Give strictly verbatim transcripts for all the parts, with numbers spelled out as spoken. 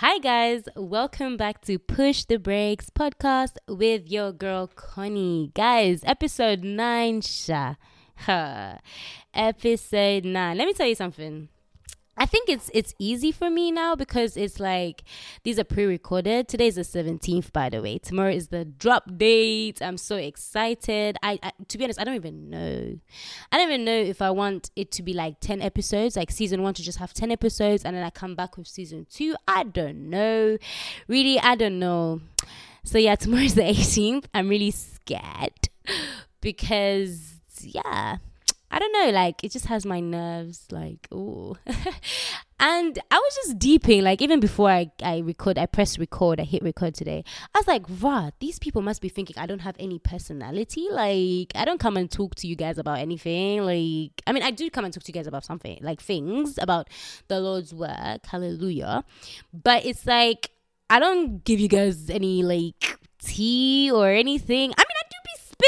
Hi guys, welcome back to Push the Brakes podcast with your girl Connie. Guys, episode nine, sha. Episode nine. Let me tell you something. I think it's it's easy for me now because it's like these are pre-recorded. Today's the seventeenth, by the way. Tomorrow is the drop date. I'm so excited. I, I to be honest, I don't even know. I don't even know if I want it to be like ten episodes, like season one to just have ten episodes, and then I come back with season two. I don't know. Really, I don't know. So yeah, tomorrow's the eighteenth. I'm really scared because yeah. I don't know, like, it just has my nerves, like, ooh. And I was just deeping, like, even before I, I record, I pressed record, I hit record today. I was like, rah, these people must be thinking I don't have any personality. Like, I don't come and talk to you guys about anything. Like, I mean, I do come and talk to you guys about something, like things, about the Lord's work, hallelujah. But it's like, I don't give you guys any, like, tea or anything. I mean,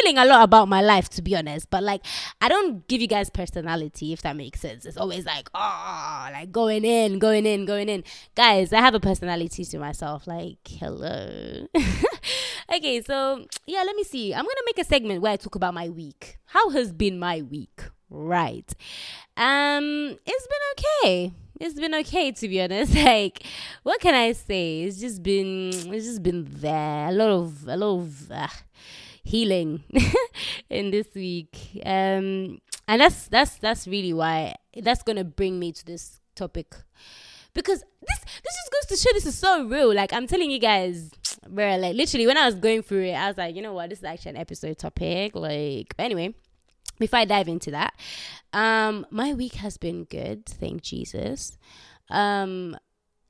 feeling a lot about my life, to be honest, but like I don't give you guys personality, if that makes sense. It's always like, oh, like going in going in going in. Guys, I have a personality to myself, like, hello. Okay, so yeah, let me see. I'm gonna make a segment where I talk about my week. How has been my week, right? Um it's been okay. It's been okay, to be honest. Like, what can I say? It's just been it's just been there. A lot of a lot of uh, healing in this week, um and that's that's that's really why that's gonna bring me to this topic, because this this just goes to show this is so real. Like, I'm telling you guys, bro, like literally when I was going through it, I was like, you know what, this is actually an episode topic. Like, but anyway, before I dive into that, um my week has been good, thank Jesus. um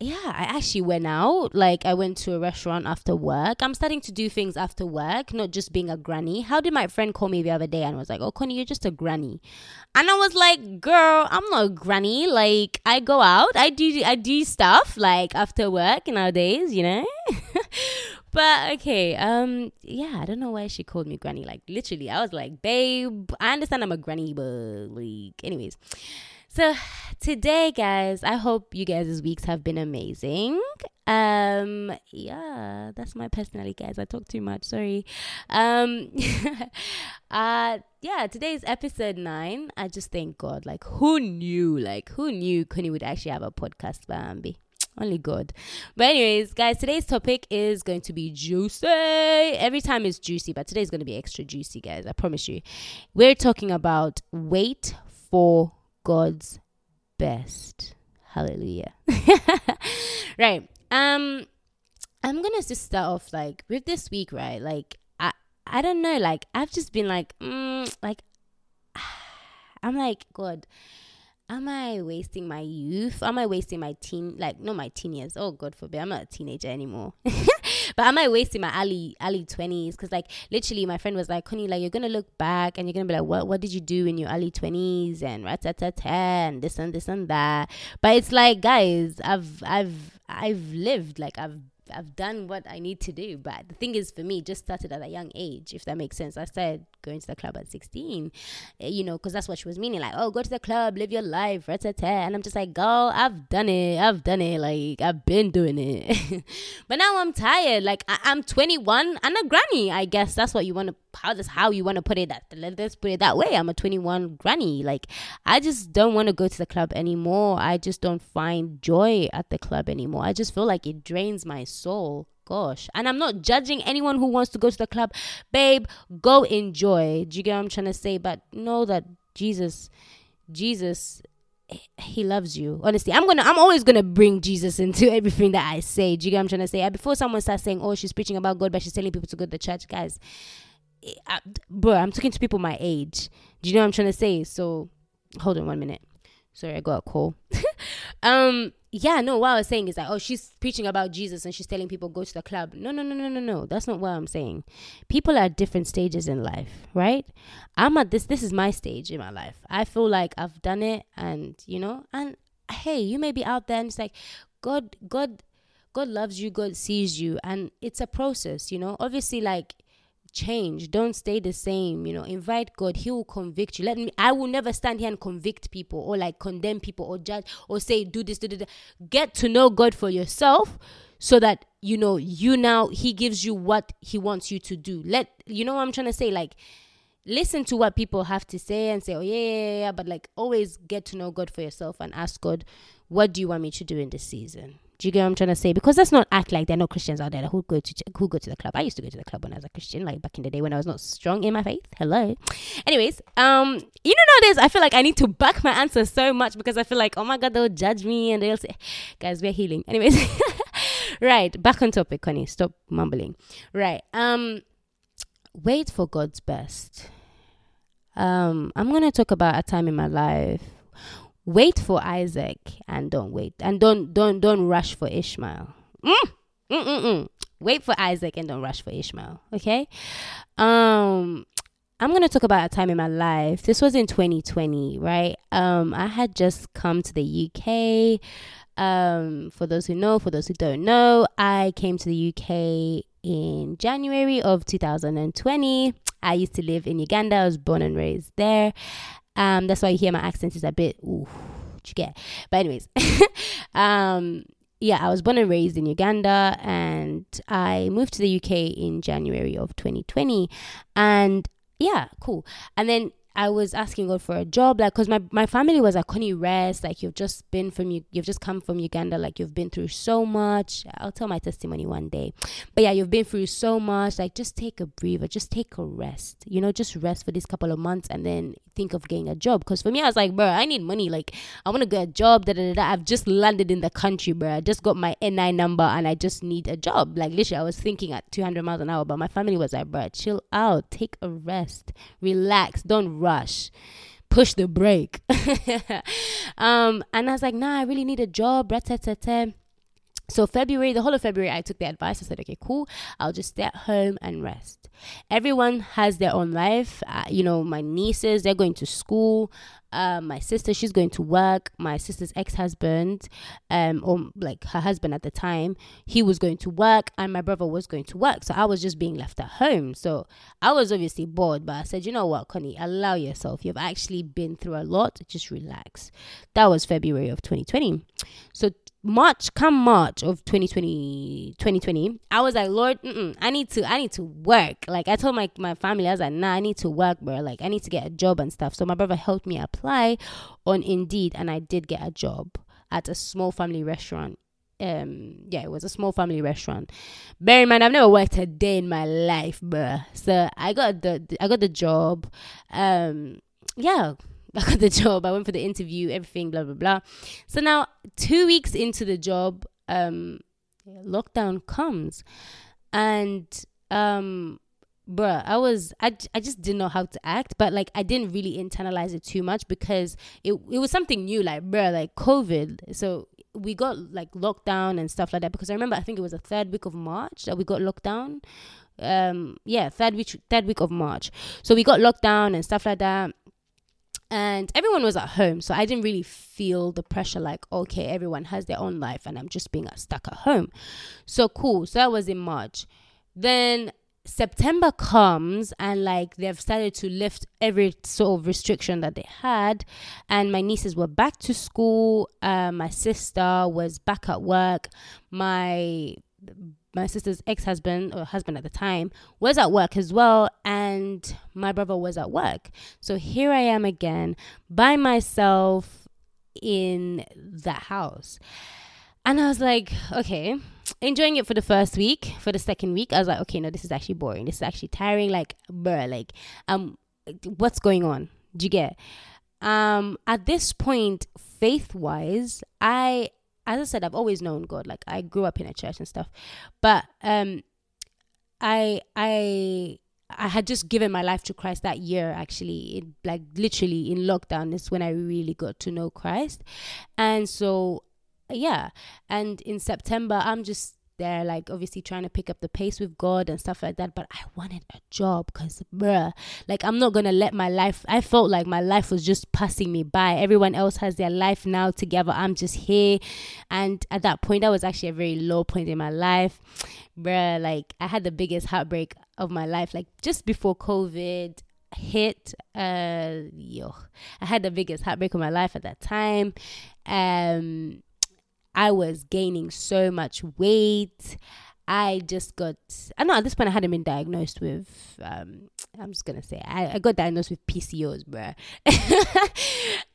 Yeah, I actually went out. Like, I went to a restaurant after work. I'm starting to do things after work, not just being a granny. How did my friend call me the other day and was like, oh, Connie, you're just a granny. And I was like, girl, I'm not a granny. Like, I go out. I do I do stuff, like, after work nowadays, you know? But, okay, um, yeah, I don't know why she called me granny. Like, literally, I was like, babe, I understand I'm a granny, but, like, anyways. So today, guys, I hope you guys' weeks have been amazing. Um, yeah, that's my personality, guys. I talk too much. Sorry. Um, uh, yeah, today's episode nine. I just thank God. Like, who knew? Like, who knew Connie would actually have a podcast, Bambi? Only God. But anyways, guys, today's topic is going to be juicy. Every time it's juicy, but today's going to be extra juicy, guys. I promise you. We're talking about wait for God's best. Hallelujah. Right. Um, I'm going to just start off like with this week, right? Like, I, I don't know. Like, I've just been like, mm, like, I'm like, God, am I wasting my youth? Am I wasting my teen, like, not my teen years. Oh, God forbid. I'm not a teenager anymore. But am I wasting my early, early twenties? Because, like, literally my friend was like, Connie, like, you're going to look back and you're going to be like, what what did you do in your early twenties? And ratatata and this and this and that. But it's like, guys, I've, I've, I've lived. Like, I've, I've done what I need to do. But the thing is, for me, just started at a young age, if that makes sense. I started going to the club at sixteen, you know, because that's what she was meaning. Like, oh, go to the club, live your life, ratatata. And I'm just like, girl, I've done it. I've done it. Like, I've been doing it. But now I'm tired. Like, I- I'm twenty-one and a granny, I guess. That's what you want to, how that's how you want to put it. That, let's put it that way. I'm a twenty-one granny. Like, I just don't want to go to the club anymore. I just don't find joy at the club anymore. I just feel like it drains my soul. Gosh. And I'm not judging anyone who wants to go to the club. Babe, go enjoy. Do you get what I'm trying to say? But know that Jesus, Jesus, he loves you. Honestly, I'm gonna I'm always gonna bring Jesus into everything that I say. Do you get what I'm trying to say? Before someone starts saying, oh, she's preaching about God, but she's telling people to go to the church, guys. I, bro, I'm talking to people my age. Do you know what I'm trying to say? So hold on one minute. Sorry, I got a call. um Yeah, no, what I was saying is like, oh, she's preaching about Jesus and she's telling people go to the club. No, no, no, no, no, no. That's not what I'm saying. People are at different stages in life, right? I'm at this. This is my stage in my life. I feel like I've done it, and, you know, and hey, you may be out there and it's like, God, God, God loves you. God sees you. And it's a process, you know. Obviously, like, change. Don't stay the same. You know, invite God. He will convict you. Let me, I will never stand here and convict people or like condemn people or judge or say, do this, do that. Get to know God for yourself so that, you know, you now, he gives you what he wants you to do. Let, you know what I'm trying to say? Like, listen to what people have to say and say, oh yeah, yeah, yeah. But like, always get to know God for yourself and ask God, what do you want me to do in this season? Do you get what I'm trying to say? Because let's not act like there are no Christians out there who go to who go to the club. I used to go to the club when I was a Christian, like back in the day when I was not strong in my faith. Hello. Anyways, um, you know nowadays I feel like I need to back my answer so much because I feel like, oh my God, they'll judge me and they'll say, guys, we're healing. Anyways, right, back on topic, Connie. Stop mumbling. Right. Um, wait for God's best. Um, I'm gonna talk about a time in my life. Wait for Isaac and don't wait. And don't don't don't rush for Ishmael. Mm. Mm-mm-mm. Wait for Isaac and don't rush for Ishmael. Okay? Um, I'm going to talk about a time in my life. This was in twenty twenty, right? Um, I had just come to the U K. Um, for those who know, for those who don't know, I came to the U K in January of two thousand twenty. I used to live in Uganda. I was born and raised there. Um, that's why you hear my accent is a bit, ooh, what you get? But anyways, um, yeah, I was born and raised in Uganda and I moved to the U K in January of twenty twenty. And yeah, cool. And then I was asking God for a job, like, cause my, my family was like, Connie, rest, like you've just been from, you, you've just come from Uganda, like you've been through so much. I'll tell my testimony one day, but yeah, you've been through so much, like just take a breather, just take a rest, you know, just rest for these couple of months and then think of getting a job. Cause for me, I was like, bro, I need money, like I want to get a job, da, da, da, da. I've just landed in the country, bro. I just got my N I number and I just need a job. Like literally, I was thinking at two hundred miles an hour, but my family was like, bro, chill out, take a rest, relax, don't run. Rush, push the brake. um, and I was like, nah, I really need a job. So February, the whole of February, I took the advice. I said, okay, cool. I'll just stay at home and rest. Everyone has their own life. Uh, you know, my nieces, they're going to school. Uh, my sister, she's going to work. My sister's ex-husband, um, or like her husband at the time, he was going to work and my brother was going to work. So I was just being left at home. So I was obviously bored, but I said, you know what, Connie, allow yourself. You've actually been through a lot. Just relax. That was February of twenty twenty. So March, come March of twenty twenty, twenty twenty, I was like, Lord, mm-mm, I need to, I need to work. Like I told my, my family, I was like, nah, I need to work, bro. Like I need to get a job and stuff. So my brother helped me apply on Indeed and I did get a job at a small family restaurant. Um, yeah, it was a small family restaurant. Bear in mind, I've never worked a day in my life, bro. So I got the, I got the job. Um, yeah. I got the job. I went for the interview, everything, blah, blah, blah. So now two weeks into the job, um, lockdown comes and, um, bruh, I was, I, I just didn't know how to act, but like, I didn't really internalize it too much because it, it was something new, like, bruh, like COVID. So we got like locked down and stuff like that, because I remember, I think it was the third week of March that we got locked down. Um, yeah, third week, third week of March. So we got locked down and stuff like that. And everyone was at home, so I didn't really feel the pressure like, okay, everyone has their own life and I'm just being stuck at home. So cool. So that was in March. Then September comes and like they've started to lift every sort of restriction that they had, and my nieces were back to school. Uh, my sister was back at work. My my sister's ex-husband or husband at the time was at work as well, and my brother was at work. So here I am again by myself in the house, and I was like, okay, enjoying it for the first week. For the second week I was like, okay, no, this is actually boring, this is actually tiring, like bruh, like um what's going on? Do you get? Um at this point, faith wise, I as I said, I've always known God. Like I grew up in a church and stuff, but um, I I I had just given my life to Christ that year. Actually, it, like literally in lockdown is when I really got to know Christ, and so yeah. And in September, I'm just they're like obviously trying to pick up the pace with God and stuff like that, but I wanted a job because bruh, like I'm not gonna let my life, I felt like my life was just passing me by. Everyone else has their life now together, I'm just here. And at that point, that was actually a very low point in my life, bruh. Like I had the biggest heartbreak of my life, like just before COVID hit. Uh yo I had the biggest heartbreak of my life at that time. um I was gaining so much weight. I just got, I know at this point I hadn't been diagnosed with, um, I'm just going to say, I, I got diagnosed with P C O S, bruh.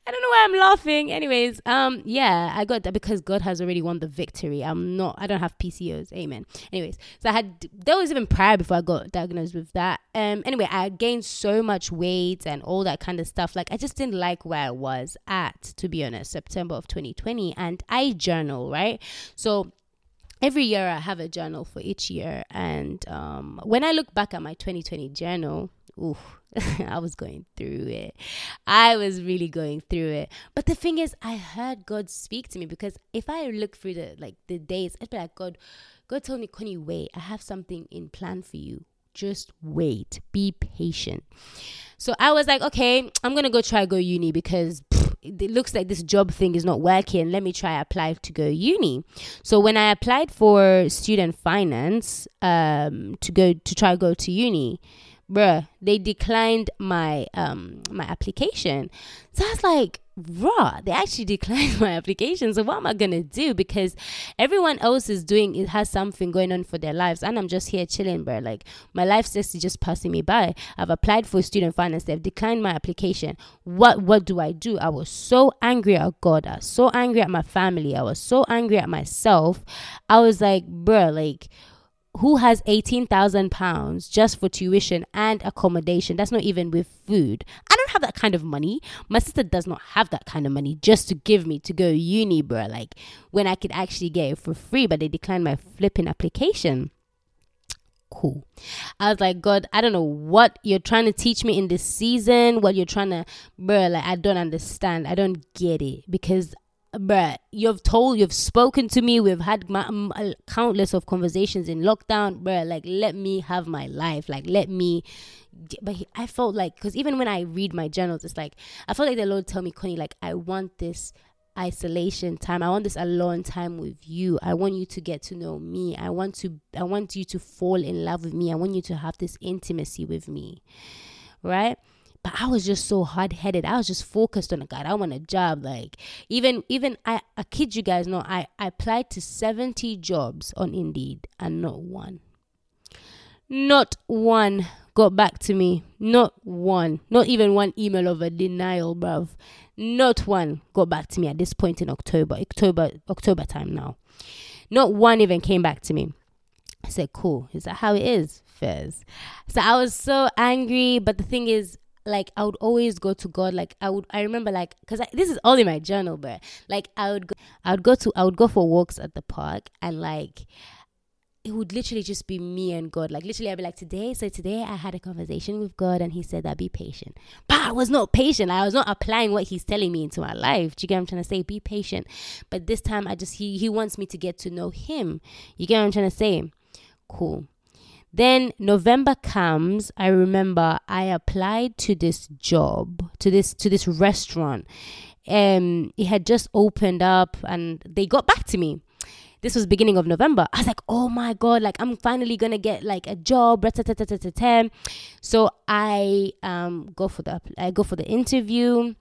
I don't know why I'm laughing. Anyways, um, yeah, I got that because God has already won the victory. I'm not, I don't have P C O S. Amen. Anyways, so I had, that was even prior before I got diagnosed with that. Um, anyway, I gained so much weight and all that kind of stuff. Like I just didn't like where I was at, to be honest, September of twenty twenty. And I journal, right? So every year I have a journal for each year. And um, when I look back at my twenty twenty journal, ooh, I was going through it. I was really going through it. But the thing is, I heard God speak to me, because if I look through the like the days, I'd be like, God, God told me, Connie, wait, I have something in plan for you. Just wait, be patient. So I was like, okay, I'm going to go try go uni because it looks like this job thing is not working. Let me try apply to go uni. So when I applied for student finance um, to go to try go to uni, bruh, they declined my um, my application. So I was like, raw, they actually declined my application. So what am I gonna do? Because everyone else is doing it, has something going on for their lives, and I'm just here chilling, bro. Like my life's just just passing me by. I've applied for student finance, they've declined my application. What what do I do? I was so angry at God. I was so angry at my family. I was so angry at myself. I was like, bro, like, who has eighteen thousand pounds just for tuition and accommodation? That's not even with food. I don't have that kind of money. My sister does not have that kind of money just to give me to go uni, bro. Like when I could actually get it for free, but they declined my flipping application. Cool. I was like, God, I don't know what you're trying to teach me in this season, what you're trying to, bro, like I don't understand. I don't get it because bruh, you've told, you've spoken to me. We've had my, um, countless of conversations in lockdown, bruh. Like, let me have my life. Like, let me. But he, I felt like, because even when I read my journals, it's like I felt like the Lord told me, Connie, like I want this isolation time. I want this alone time with you. I want you to get to know me. I want to. I want you to fall in love with me. I want you to have this intimacy with me, right? But I was just so hard-headed. I was just focused on, God, I want a job. Like, even, even I, I kid you guys know, I, I applied to seventy jobs on Indeed and not one. Not one got back to me. Not one. Not even one email of a denial, bruv. Not one got back to me at this point in October. October, October time now. Not one even came back to me. I said, cool. Is that how it is, Fez? So I was so angry. But the thing is, like I would always go to God. Like I would, I remember like, cause I, this is all in my journal, but like I would, go, I would go to, I would go for walks at the park, and like it would literally just be me and God. Like literally, I'd be like, today, so today I had a conversation with God, and He said that be patient. But I was not patient. I was not applying what He's telling me into my life. Do you get what I'm trying to say? Be patient. But this time, I just he he wants me to get to know Him. You get what I'm trying to say? Cool. Then November comes. I remember I applied to this job, to this to this restaurant. Um, it had just opened up, and they got back to me. This was beginning of November. I was like, oh my God, like I'm finally gonna get like a job. So I um go for the I go for the interview.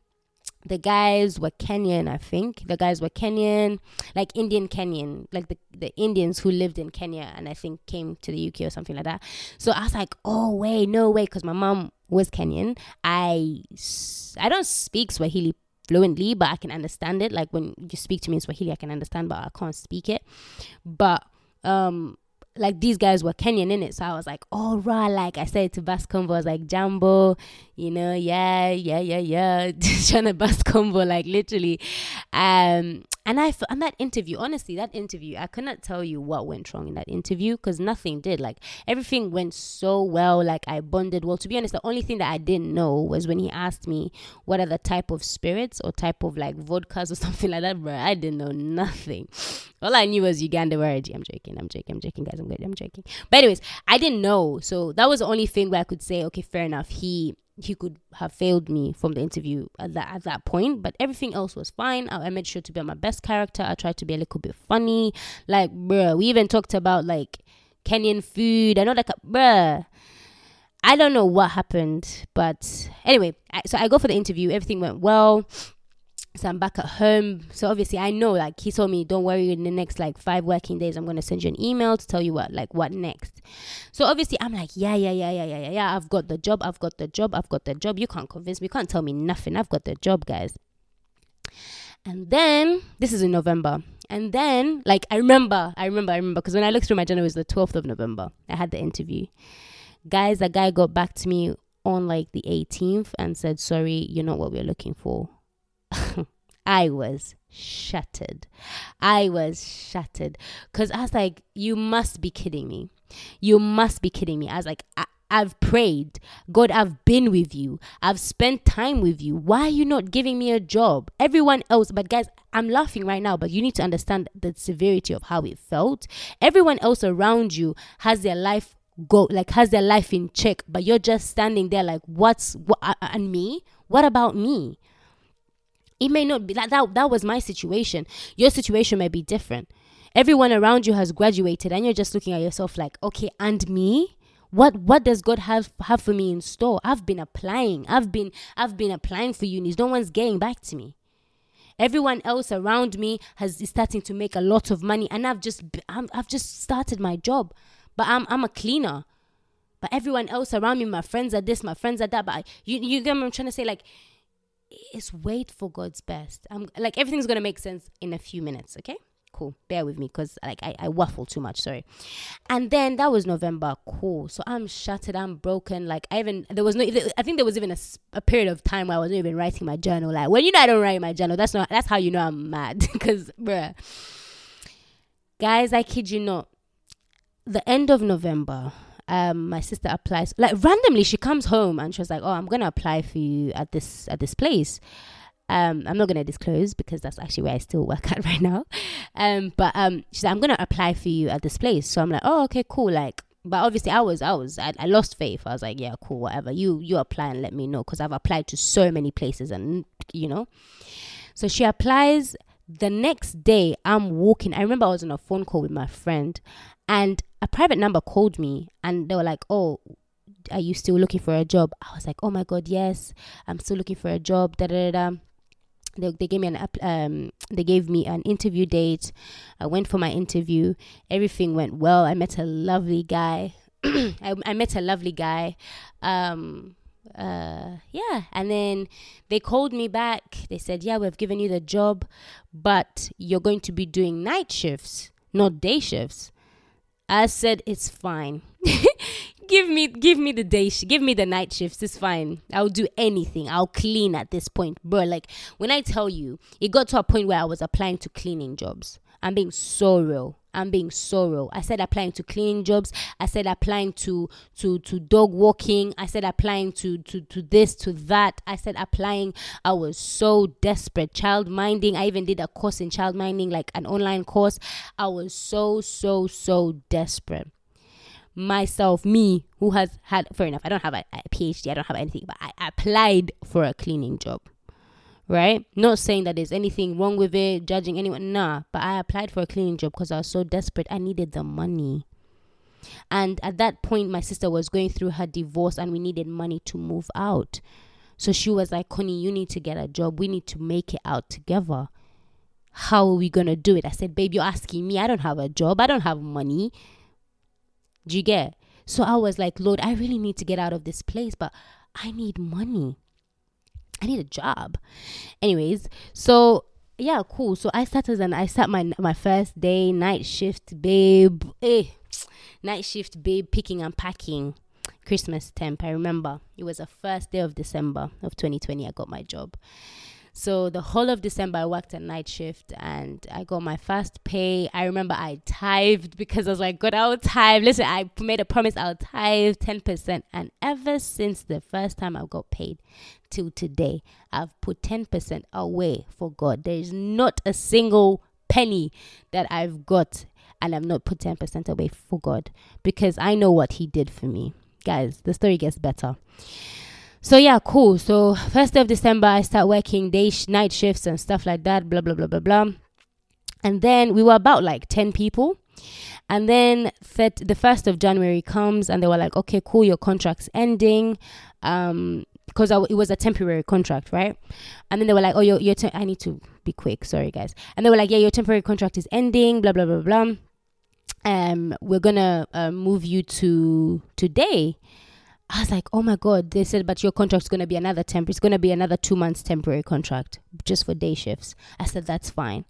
The guys were Kenyan, I think. The guys were Kenyan, like Indian Kenyan, like the, the Indians who lived in Kenya and I think came to the U K or something like that. So I was like, oh, wait, no way, because my mom was Kenyan. I, I don't speak Swahili fluently, but I can understand it. Like when you speak to me in Swahili, I can understand, but I can't speak it. But um, like these guys were Kenyan in it. So I was like, all right. Like I said to Bascombo, I was like, Jumbo, you know, yeah, yeah, yeah, yeah. Trying to Bascombo, like literally. Um, And I, and that interview, honestly, that interview, I cannot tell you what went wrong in that interview, because nothing did. Like, everything went so well. Like, I bonded well. To be honest, the only thing that I didn't know was when he asked me what are the type of spirits or type of, like, vodkas or something like that, bro. I didn't know nothing. All I knew was Uganda Wariji. I'm joking, I'm joking, I'm joking, guys. I'm good, I'm joking. But anyways, I didn't know. So that was the only thing where I could say, okay, fair enough. He... he could have failed me from the interview at that, at that point, but everything else was fine. I, I made sure to be on my best character. I tried to be a little bit funny. Like, bruh, we even talked about, like, Kenyan food. I know that, bruh, I don't know what happened, but anyway, I, so I go for the interview. Everything went well. So I'm back at home. So obviously I know, like, he told me, don't worry, in the next, like, five working days, I'm going to send you an email to tell you what, like, what next. So obviously I'm like, yeah, yeah, yeah, yeah, yeah, yeah, yeah. I've got the job. I've got the job. I've got the job. You can't convince me. You can't tell me nothing. I've got the job, guys. And then, this is in November. And then, like, I remember, I remember, I remember, because when I looked through my journal, it was the twelfth of November. I had the interview. Guys, that guy got back to me on, like, the eighteenth and said, sorry, you're not what we're looking for. I was shattered. I was shattered. Because I was like, you must be kidding me. You must be kidding me. I was like, I- I've prayed. God, I've been with you. I've spent time with you. Why are you not giving me a job? Everyone else, but guys, I'm laughing right now, but you need to understand the severity of how it felt. Everyone else around you has their life go, like, has their life in check, but you're just standing there like, what's, what, and me? What about me? It may not be, like, that, that was my situation. Your situation may be different. Everyone around you has graduated and you're just looking at yourself like, okay, and me? What what does God have, have for me in store? I've been applying. I've been I've been applying for unis. No one's getting back to me. Everyone else around me has is starting to make a lot of money, and I've just I'm, I've just started my job, but I'm I'm a cleaner. But everyone else around me, my friends are this, my friends are that. But I, you you get what I'm trying to say, like. Is wait for God's best. I'm like, everything's gonna make sense in a few minutes. Okay, cool. Bear with me, cause like I, I waffle too much. Sorry. And then that was November. Cool. So I'm shattered. I'm broken. Like I even there was no. I think there was even a, a period of time where I wasn't even writing my journal. Like, well, you know, I don't write my journal. That's not. That's how you know I'm mad. Cause bruh, guys, I kid you not. The end of November. Um, my sister applies, like, randomly. She comes home and she was like, oh, I'm gonna apply for you at this at this place. um I'm not gonna disclose because that's actually where I still work at right now. Um but um she's like, I'm gonna apply for you at this place. So I'm like, oh, okay, cool. Like, but obviously I was I was I, I lost faith. I was like, yeah, cool, whatever, you you apply and let me know, because I've applied to so many places, and you know. So she applies. The next day I'm walking, I remember I was on a phone call with my friend, and a private number called me and they were like, oh, are you still looking for a job? I was like, oh my God, yes, I'm still looking for a job. Da, da, da, da. They, they gave me an um, they gave me an interview date. I went for my interview. Everything went well. I met a lovely guy. I, I met a lovely guy. Um, uh, yeah. And then they called me back. They said, yeah, we've given you the job, but you're going to be doing night shifts, not day shifts. I said, it's fine. give me give me the day sh- give me the night shifts, it's fine. I'll do anything. I'll clean at this point, bro. Like, when I tell you, it got to a point where I was applying to cleaning jobs. I'm being so real. I'm being so real. I said applying to cleaning jobs. I said applying to to to dog walking. I said applying to to to this, to that. I said applying. I was so desperate. Child minding. I even did a course in child minding, like an online course. I was so so so desperate. Myself, me, who has had, fair enough, I don't have a, a PhD. I don't have anything, but I applied for a cleaning job. Right? Not saying that there's anything wrong with it, judging anyone. Nah, but I applied for a cleaning job because I was so desperate. I needed the money. And at that point, my sister was going through her divorce and we needed money to move out. So she was like, Connie, you need to get a job. We need to make it out together. How are we going to do it? I said, babe, you're asking me. I don't have a job. I don't have money. Do you get? So I was like, Lord, I really need to get out of this place, but I need money. I need a job. Anyways, so yeah, cool. So I started and I sat my my first day, night shift, babe. Eh, night shift, babe, picking and packing. Christmas temp, I remember. It was the first day of December of twenty twenty I got my job. So the whole of December, I worked a night shift and I got my first pay. I remember I tithed because I was like, God, I'll tithe. Listen, I made a promise, I'll tithe ten percent. And ever since the first time I got paid till today, I've put ten percent away for God. There is not a single penny that I've got and I've not put ten percent away for God, because I know what He did for me. Guys, the story gets better. So yeah, cool. So first day of December, I start working day sh- night shifts and stuff like that, blah, blah, blah, blah, blah. And then we were about like ten people. And then th- the first of January comes and they were like, okay, cool, your contract's ending. Um, because w- it was a temporary contract, right? And then they were like, oh, your, your te- I need to be quick. Sorry, guys. And they were like, yeah, your temporary contract is ending, blah, blah, blah, blah. Um, we're going to uh, move you to today. I was like, oh my God. They said, but your contract's going to be another temp. It's going to be another two months temporary contract just for day shifts. I said, that's fine.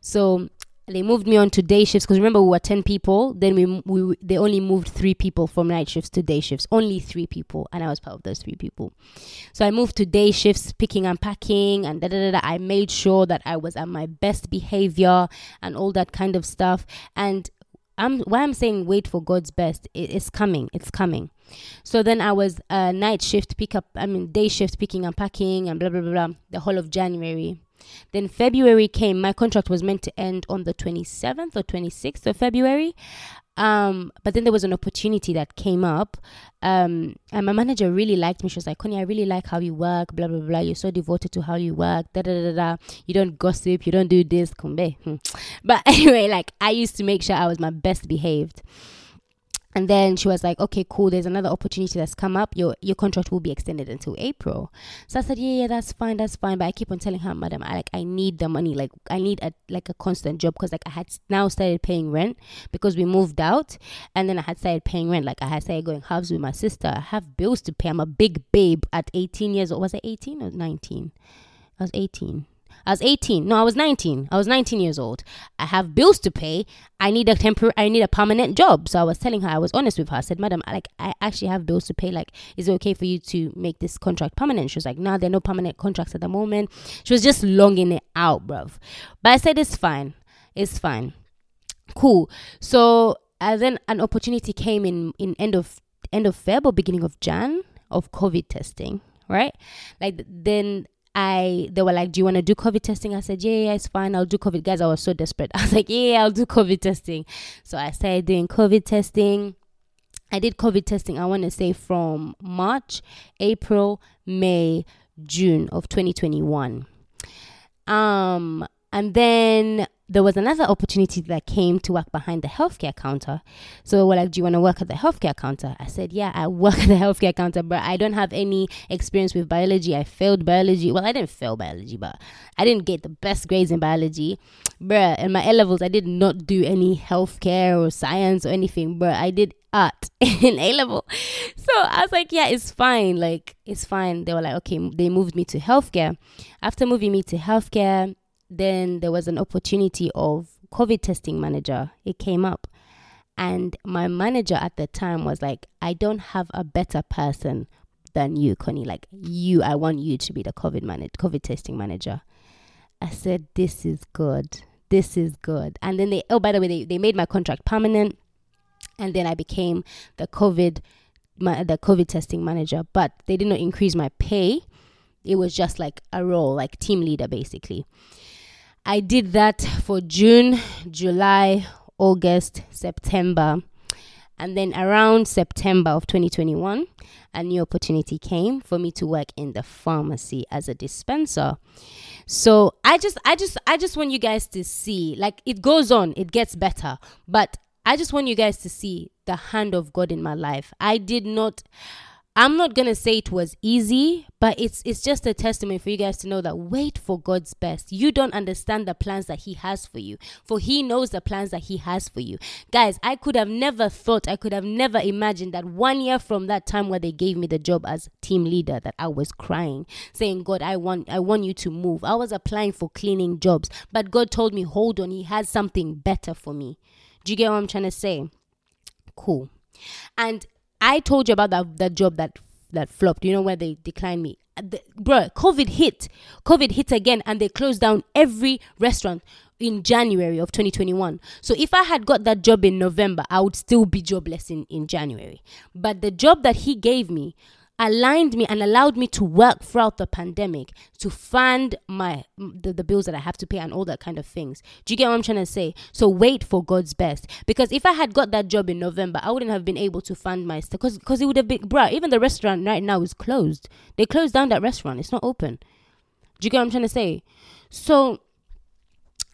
So they moved me on to day shifts because remember, we were ten people. Then we, we they only moved three people from night shifts to day shifts. Only three people. And I was part of those three people. So I moved to day shifts, picking and packing and da da da. I made sure that I was at my best behavior and all that kind of stuff. And I'm, why I'm saying wait for God's best, it, it's coming, it's coming. So then I was uh, night shift pick up, I mean day shift picking and packing and blah, blah, blah, blah, the whole of January. Then February came. My contract was meant to end on the twenty-seventh or twenty-sixth of February. Um, but then there was an opportunity that came up. Um, and my manager really liked me. She was like, Connie, I really like how you work, blah, blah, blah. You're so devoted to how you work, da, da, da, da. You don't gossip. You don't do this. But anyway, like I used to make sure I was my best behaved. And then she was like, okay, cool. There's another opportunity that's come up. Your your contract will be extended until April. So I said, yeah, yeah, that's fine. That's fine. But I keep on telling her, madam, I like I need the money. Like I need a like a constant job because like I had now started paying rent because we moved out. And then I had started paying rent. Like I had started going halves with my sister. I have bills to pay. I'm a big babe at eighteen years old. Was I eighteen or nineteen? I was eighteen. I was eighteen. No, I was nineteen. I was nineteen years old. I have bills to pay. I need a temporary, I need a permanent job. So I was telling her, I was honest with her. I said, madam, like, I actually have bills to pay. Like, is it okay for you to make this contract permanent? She was like, no, nah, there are no permanent contracts at the moment. She was just longing it out, bruv. But I said, it's fine. It's fine. Cool. So uh, then an opportunity came in, in end of, end of Feb or beginning of Jan of COVID testing, right? Like then... I they were like, do you want to do COVID testing? I said, yeah, yeah, it's fine. I'll do COVID. Guys, I was so desperate. I was like, yeah, I'll do COVID testing. So I started doing COVID testing. I did COVID testing, I want to say from March, April, May, June of twenty twenty-one. Um, and then there was another opportunity that came to work behind the healthcare counter. So we're like, do you want to work at the healthcare counter? I said, yeah, I work at the healthcare counter, but I don't have any experience with biology. I failed biology. Well, I didn't fail biology, but I didn't get the best grades in biology. Bruh, in my A-levels, I did not do any healthcare or science or anything, bruh. I did art in A-level. So I was like, yeah, it's fine. Like, it's fine. They were like, okay, they moved me to healthcare. After moving me to healthcare, then there was an opportunity of COVID testing manager. It came up. And my manager at the time was like, I don't have a better person than you, Connie. Like you, I want you to be the COVID manager, COVID testing manager. I said, this is good. This is good. And then they, oh, by the way, they, they made my contract permanent. And then I became the COVID, my, the COVID testing manager. But they did not increase my pay. It was just like a role, like team leader, basically. I did that for June, July, August, September. And then around September of twenty twenty-one, a new opportunity came for me to work in the pharmacy as a dispenser. So I just, I just, I just want you guys to see, like it goes on, it gets better. But I just want you guys to see the hand of God in my life. I did not... I'm not going to say it was easy, but it's it's just a testimony for you guys to know that wait for God's best. You don't understand the plans that He has for you, for He knows the plans that He has for you. Guys, I could have never thought, I could have never imagined that one year from that time where they gave me the job as team leader that I was crying, saying, God, I want, I want you to move. I was applying for cleaning jobs, but God told me, hold on, He has something better for me. Do you get what I'm trying to say? Cool. And I told you about that, that job that that flopped. You know where they declined me? The, bro, COVID hit. COVID hit again, and they closed down every restaurant in January of twenty twenty-one. So if I had got that job in November, I would still be jobless in, in January. But the job that he gave me aligned me and allowed me to work throughout the pandemic to fund my the, the bills that I have to pay and all that kind of things. Do you get what I'm trying to say? So wait for God's best. Because if I had got that job in November, I wouldn't have been able to fund my stuff. Because because it would have been, bruh, even the restaurant right now is closed. They closed down that restaurant. It's not open. Do you get what I'm trying to say? So...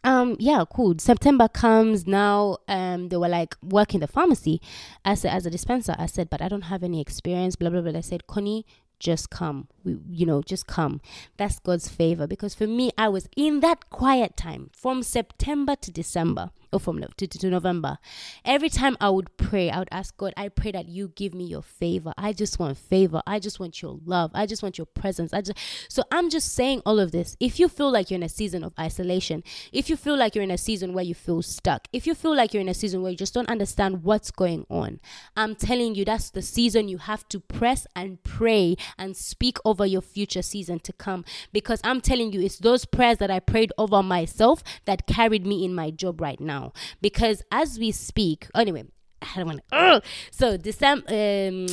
Um, yeah, cool. September comes now. Um, they were like, work in the pharmacy as a, as a dispenser. I said, but I don't have any experience, blah, blah, blah. I said, Connie, just come. We, you know, just come. That's God's favor. Because for me, I was in that quiet time from September to December or from to, to, to November. Every time I would pray, I would ask God, I pray that you give me your favor. I just want favor. I just want your love. I just want your presence. I just, so I'm just saying all of this. If you feel like you're in a season of isolation, if you feel like you're in a season where you feel stuck, if you feel like you're in a season where you just don't understand what's going on, I'm telling you, that's the season you have to press and pray and speak over your future season to come. Because I'm telling you, it's those prayers that I prayed over myself that carried me in my job right now. Because as we speak, anyway, I don't want to. Uh, so December,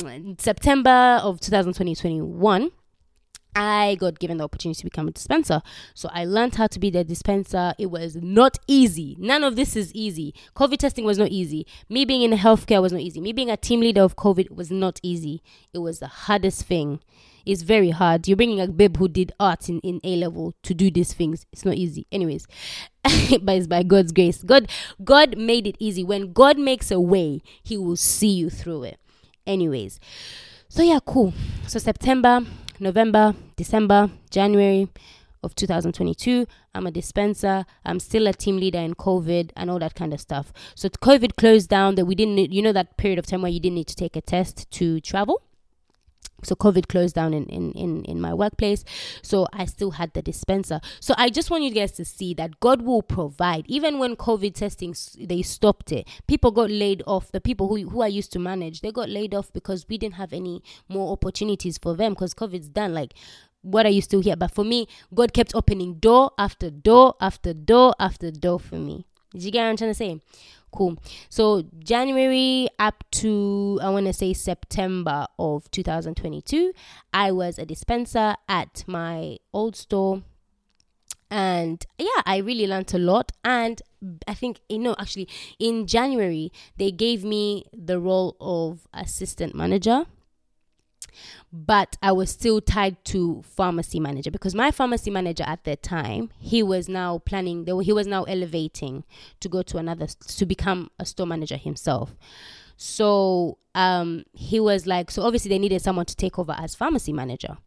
um, September of twenty twenty, twenty-one, I got given the opportunity to become a dispenser. So I learned how to be the dispenser. It was not easy. None of this is easy. COVID testing was not easy. Me being in healthcare was not easy. Me being a team leader of COVID was not easy. It was the hardest thing. It's very hard. You're bringing a babe who did art in, in A-level to do these things. It's not easy. Anyways, but it's by God's grace. God, God made it easy. When God makes a way, he will see you through it. Anyways, so yeah, cool. So September, November, December, January of two thousand twenty-two, I'm a dispenser. I'm still a team leader in COVID and all that kind of stuff. So COVID closed down. That we didn't, you know, that period of time where you didn't need to take a test to travel. So COVID closed down in, in, in, in my workplace. So I still had the dispenser. So I just want you guys to see that God will provide. Even when COVID testing, they stopped it. People got laid off. The people who, who I used to manage, they got laid off because we didn't have any more opportunities for them because COVID's done. Like, what are you still here? But for me, God kept opening door after door after door after door for me. Did you get what I'm trying to say? Cool. So January up to, I want to say September of two thousand twenty-two, I was a dispenser at my old store. And yeah, I really learned a lot. And I think, you know, actually in January, they gave me the role of assistant manager. But I was still tied to pharmacy manager because my pharmacy manager at that time, he was now planning, he was now elevating to go to another, to become a store manager himself. So um, he was like, so obviously they needed someone to take over as pharmacy manager.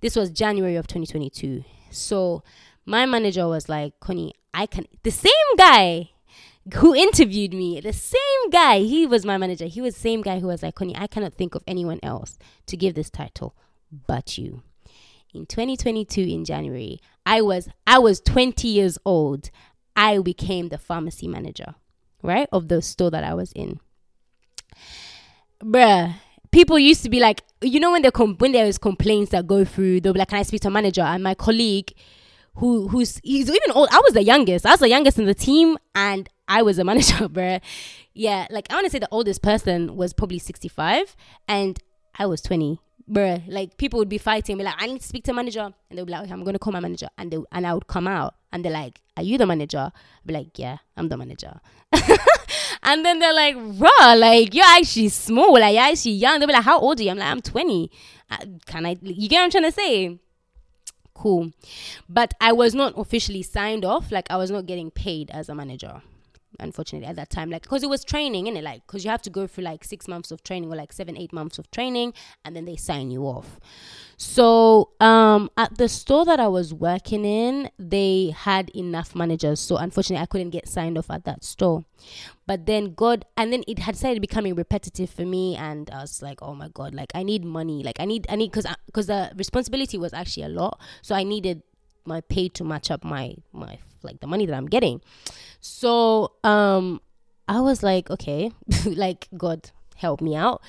This was January of twenty twenty-two. So my manager was like, Connie, I can, the same guy who interviewed me, the same guy, he was my manager. He was the same guy who was like, Connie, I cannot think of anyone else to give this title but you. In twenty twenty-two, in January, I was I was twenty years old. I became the pharmacy manager, right, of the store that I was in. Bruh, people used to be like, you know, when, they com- when there is complaints that go through, they'll be like, can I speak to a manager? And my colleague, who who's he's even old, I was the youngest. I was the youngest in the team, and I was a manager, bruh. Yeah, like, I want to say the oldest person was probably sixty-five, and I was twenty, bruh. Like, people would be fighting, be like, I need to speak to a manager. And they would be like, okay, I'm going to call my manager. And they and I would come out, and they're like, are you the manager? I'd be like, yeah, I'm the manager. And then they're like, bruh, like, you're actually small. Like, you're actually young. They'll be like, how old are you? I'm like, I'm twenty. I, can I, you get what I'm trying to say? Cool. But I was not officially signed off. Like, I was not getting paid as a manager, unfortunately, at that time, like, because it was training, innit? Like, because you have to go through like six months of training or like seven eight months of training, and then they sign you off. So um at the store that I was working in, they had enough managers, so unfortunately I couldn't get signed off at that store. But then God, and then it had started becoming repetitive for me, and I was like, oh my God, like, I need money, like I need I need because because the responsibility was actually a lot, so I needed my pay to match up my my like the money that I'm getting. So um I was like, okay, like, God, help me out.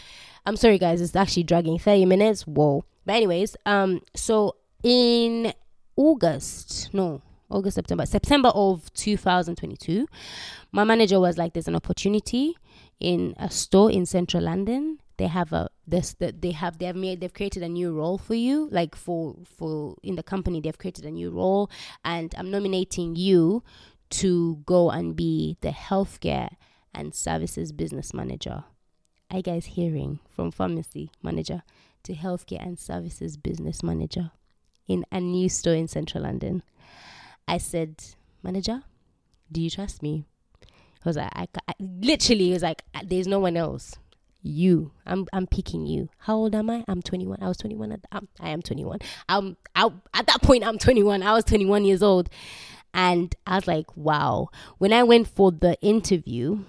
I'm sorry, guys. It's actually dragging thirty minutes. Whoa. But anyways, um, so in August, no, August, September, September of two thousand twenty-two, my manager was like, there's an opportunity in a store in central London. They have a this that they have they have made they've created a new role for you, like for for in the company they've created a new role, and I'm nominating you to go and be the healthcare and services business manager. Are you guys hearing? From pharmacy manager to healthcare and services business manager in a new store in central London. I said, manager, do you trust me? I was like, I, I literally was like, there's no one else. You, I'm, I'm picking you. How old am I? I'm twenty-one. I was twenty-one. At, I'm, I am twenty-one. I'm, I, at that point, I'm twenty-one. I was twenty-one years old, and I was like, wow. When I went for the interview,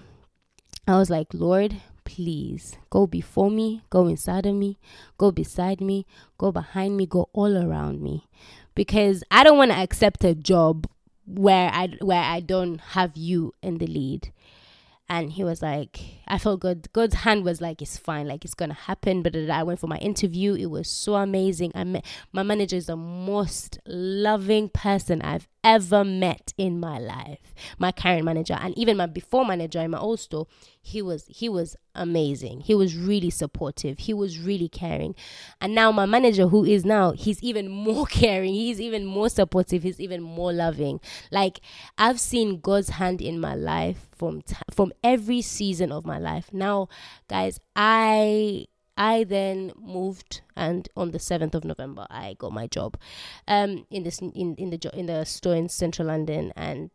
I was like, Lord, please go before me, go inside of me, go beside me, go behind me, go all around me, because I don't want to accept a job where I where I don't have you in the lead. And he was like, I felt God, God's hand was like, it's fine, like it's going to happen. But I went for my interview. It was so amazing. I met, my manager is the most loving person I've ever met in my life. My current manager, and even my before manager in my old store, he was, he was amazing. He was really supportive. He was really caring. And now my manager who is now, he's even more caring. He's even more supportive. He's even more loving. Like, I've seen God's hand in my life from t- from every season of my life. Now, guys, I I then moved, and on the seventh of November, I got my job um in this in in the jo- in the store in central London, and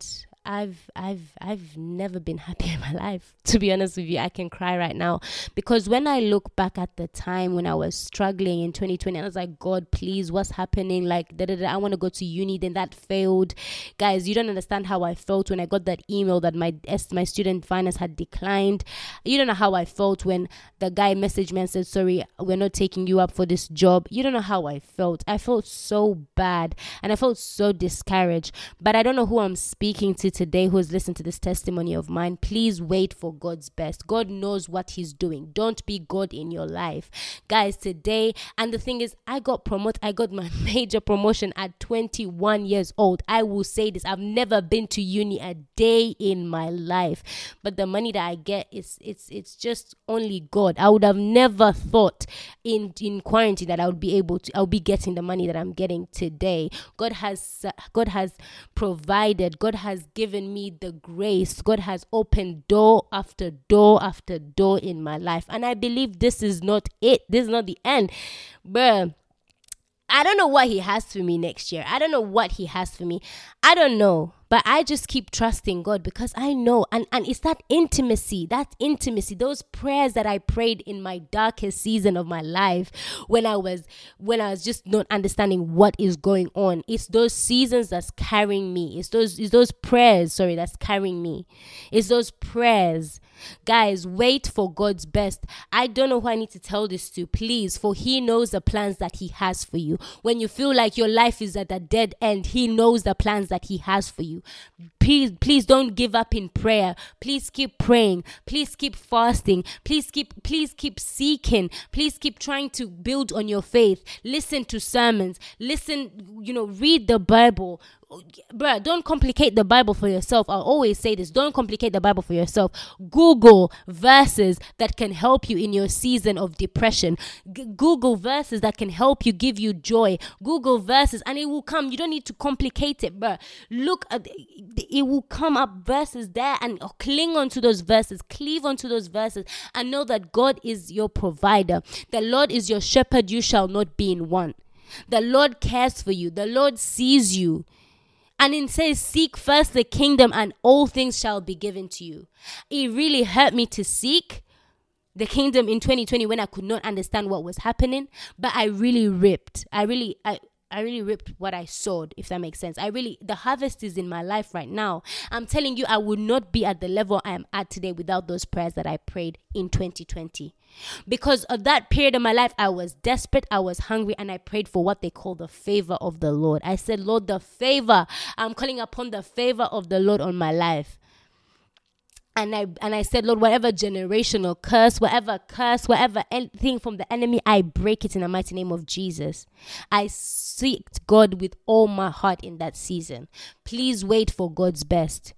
I've I've I've never been happier in my life. To be honest with you, I can cry right now, because when I look back at the time when I was struggling in twenty twenty, I was like, God, please, what's happening? Like, da, da, da, I want to go to uni, then that failed. Guys, you don't understand how I felt when I got that email that my my student finance had declined. You don't know how I felt when the guy messaged me and said, sorry, we're not taking you up for this job. You don't know how I felt. I felt so bad, and I felt so discouraged. But I don't know who I'm speaking to today who has listened to this testimony of mine. Please wait for God's best. God knows what he's doing. Don't be God in your life, guys, today. And the thing is, I got promoted. I got my major promotion at twenty-one years old. I will say this. I've never been to uni a day in my life, but the money that I get is it's it's just only God. I would have never thought in in quarantine that I would be able to I'll be getting the money that I'm getting today. God has God has provided. God has given given me the grace. God has opened door after door after door in my life, and I believe this is not it. This is not the end, bruh. I don't know what he has for me next year. I don't know what he has for me. I don't know. But I just keep trusting God, because I know, and, and it's that intimacy, that intimacy, those prayers that I prayed in my darkest season of my life when I was when I was just not understanding what is going on. It's those seasons that's carrying me. It's those it's those prayers, sorry, that's carrying me. It's those prayers. Guys, wait for God's best. I don't know who I need to tell this to, please, for he knows the plans that he has for you. When you feel like your life is at a dead end, he knows the plans that he has for you. Please, please don't give up in prayer. Please keep praying. Please keep fasting. Please keep, please keep seeking. Please keep trying to build on your faith. Listen to sermons. Listen, you know, read the Bible. Bruh, don't complicate the Bible for yourself. I always say this. Don't complicate the Bible for yourself. Google verses that can help you in your season of depression. G- Google verses that can help you, give you joy. Google verses, and it will come. You don't need to complicate it, bruh. Look at it, will come up verses there, and cling onto those verses. Cleave onto those verses, and know that God is your provider. The Lord is your shepherd. You shall not be in want. The Lord cares for you. The Lord sees you. And it says, seek first the kingdom and all things shall be given to you. It really hurt me to seek the kingdom in twenty twenty when I could not understand what was happening. But I really ripped. I really, I, I really ripped what I sowed, if that makes sense. I really, the harvest is in my life right now. I'm telling you, I would not be at the level I am at today without those prayers that I prayed in twenty twenty. Because of that period of my life, I was desperate, I was hungry, and I prayed for what they call the favor of the Lord. I said, Lord, the favor. I'm calling upon the favor of the Lord on my life. And I and I said, Lord, whatever generational curse, whatever curse, whatever anything from the enemy, I break it in the mighty name of Jesus. I seeked God with all my heart in that season. Please wait for God's best.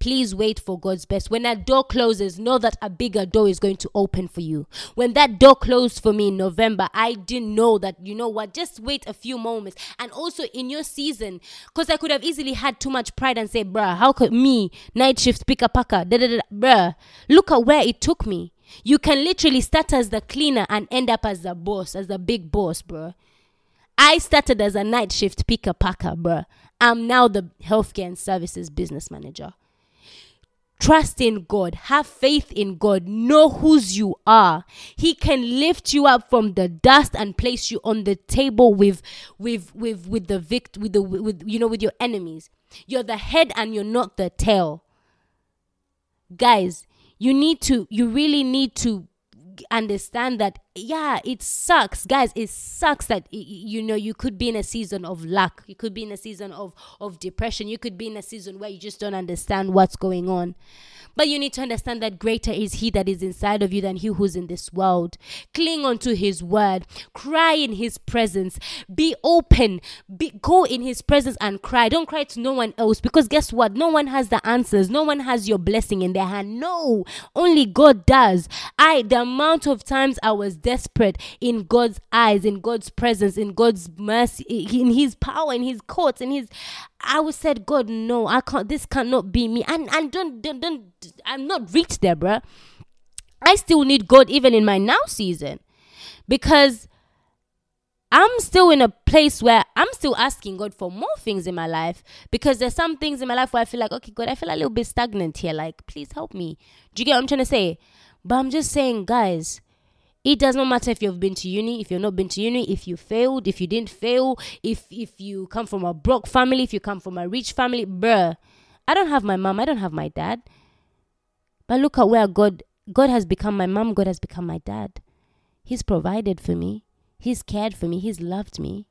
Please wait for God's best. When that door closes, know that a bigger door is going to open for you. When that door closed for me in November, I didn't know that, you know what, just wait a few moments. And also in your season, because I could have easily had too much pride and say, bruh, how could me, night shift, picker packer, da da da, bruh, look at where it took me. You can literally start as the cleaner and end up as the boss, as the big boss, bruh. I started as a night shift picker packer, bruh. I'm now the healthcare and services business manager. Trust in God. Have faith in God. Know whose you are. He can lift you up from the dust and place you on the table with, with, with, with the vict, with the, with you know, with your enemies. You're the head and you're not the tail, guys. You need to. You really need to understand that. Yeah, it sucks, guys. It sucks that you know you could be in a season of lack. You could be in a season of of depression. You could be in a season where you just don't understand what's going on. But you need to understand that greater is He that is inside of you than he who's in this world. Cling onto His word. Cry in His presence. Be open. Be, go in His presence and cry. Don't cry to no one else, because guess what? No one has the answers. No one has your blessing in their hand. No, only God does. I the amount of times I was desperate in God's eyes, in God's presence, in God's mercy, in His power, in His courts, in His, I would said, God, no, I can't, this cannot be me. And and don't don't don't I'm not reached there, bruh. I still need God even in my now season, because I'm still in a place where I'm still asking God for more things in my life, because there's some things in my life where I feel like, okay, God, I feel a little bit stagnant here. Like, please help me. Do you get what I'm trying to say? But I'm just saying, guys, it does not matter if you've been to uni, if you've not been to uni, if you failed, if you didn't fail, if if you come from a broke family, if you come from a rich family, bruh. I don't have my mom, I don't have my dad. But look at where God, God has become my mom, God has become my dad. He's provided for me. He's cared for me. He's loved me.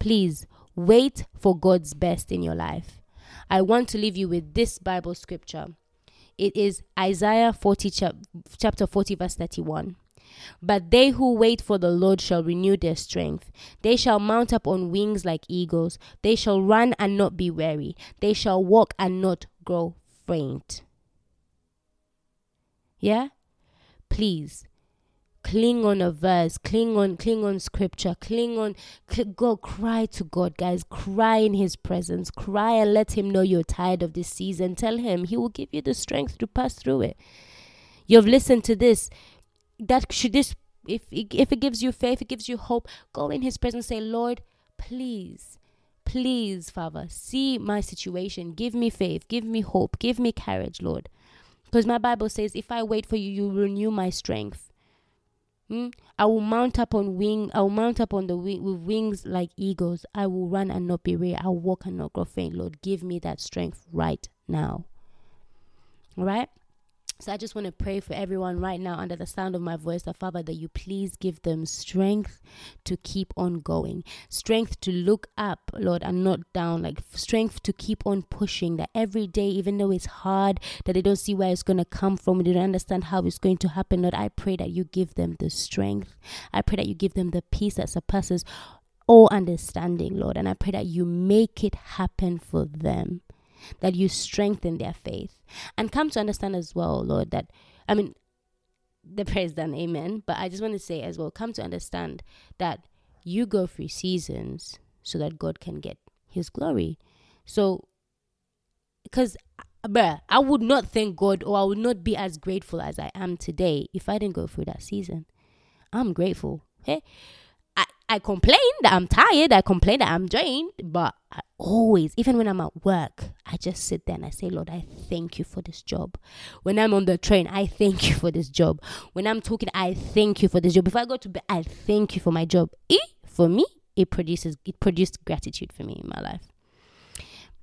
Please wait for God's best in your life. I want to leave you with this Bible scripture. It is Isaiah forty, chapter forty, verse thirty-one. But they who wait for the Lord shall renew their strength. They shall mount up on wings like eagles. They shall run and not be weary. They shall walk and not grow faint. Yeah? Please, cling on a verse. Cling on, cling on scripture. Cling on, cl- go cry to God, guys. Cry in His presence. Cry and let Him know you're tired of this season. Tell Him. He will give you the strength to pass through it. You've listened to this. That should this if if it gives you faith, it gives you hope. Go in His presence. Say, Lord, please, please, Father, see my situation. Give me faith. Give me hope. Give me courage, Lord, because my Bible says, if I wait for you, you renew my strength. Mm? I will mount up on wing. I will mount up on the wing with wings like eagles. I will run and not be weary. I will walk and not grow faint. Lord, give me that strength right now. All right. So I just want to pray for everyone right now under the sound of my voice, that Father, that you please give them strength to keep on going, strength to look up, Lord, and not down, like strength to keep on pushing, that every day, even though it's hard, that they don't see where it's going to come from, they don't understand how it's going to happen, Lord, I pray that you give them the strength. I pray that you give them the peace that surpasses all understanding, Lord, and I pray that you make it happen for them, that you strengthen their faith. And come to understand as well, Lord, that, I mean, the prayer is done, amen. But I just want to say as well, come to understand that you go through seasons so that God can get His glory. So, because, bruh, I would not thank God, or I would not be as grateful as I am today if I didn't go through that season. I'm grateful, okay? I, I complain that I'm tired. I complain that I'm drained. But I always, even when I'm at work, I just sit there and I say, Lord, I thank you for this job. When I'm on the train, I thank you for this job. When I'm talking, I thank you for this job. If I go to bed, I thank you for my job. It, for me, it produces it produced gratitude for me in my life.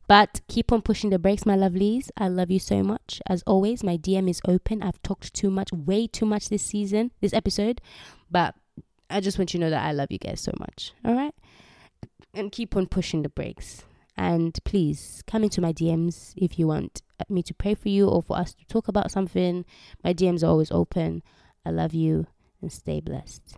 But keep on pushing the brakes, my lovelies. I love you so much. As always, my D M is open. I've talked too much, way too much this season, this episode. But I just want you to know that I love you guys so much. All right? And keep on pushing the brakes. And please come into my D Ms if you want me to pray for you or for us to talk about something. My D Ms are always open. I love you and stay blessed.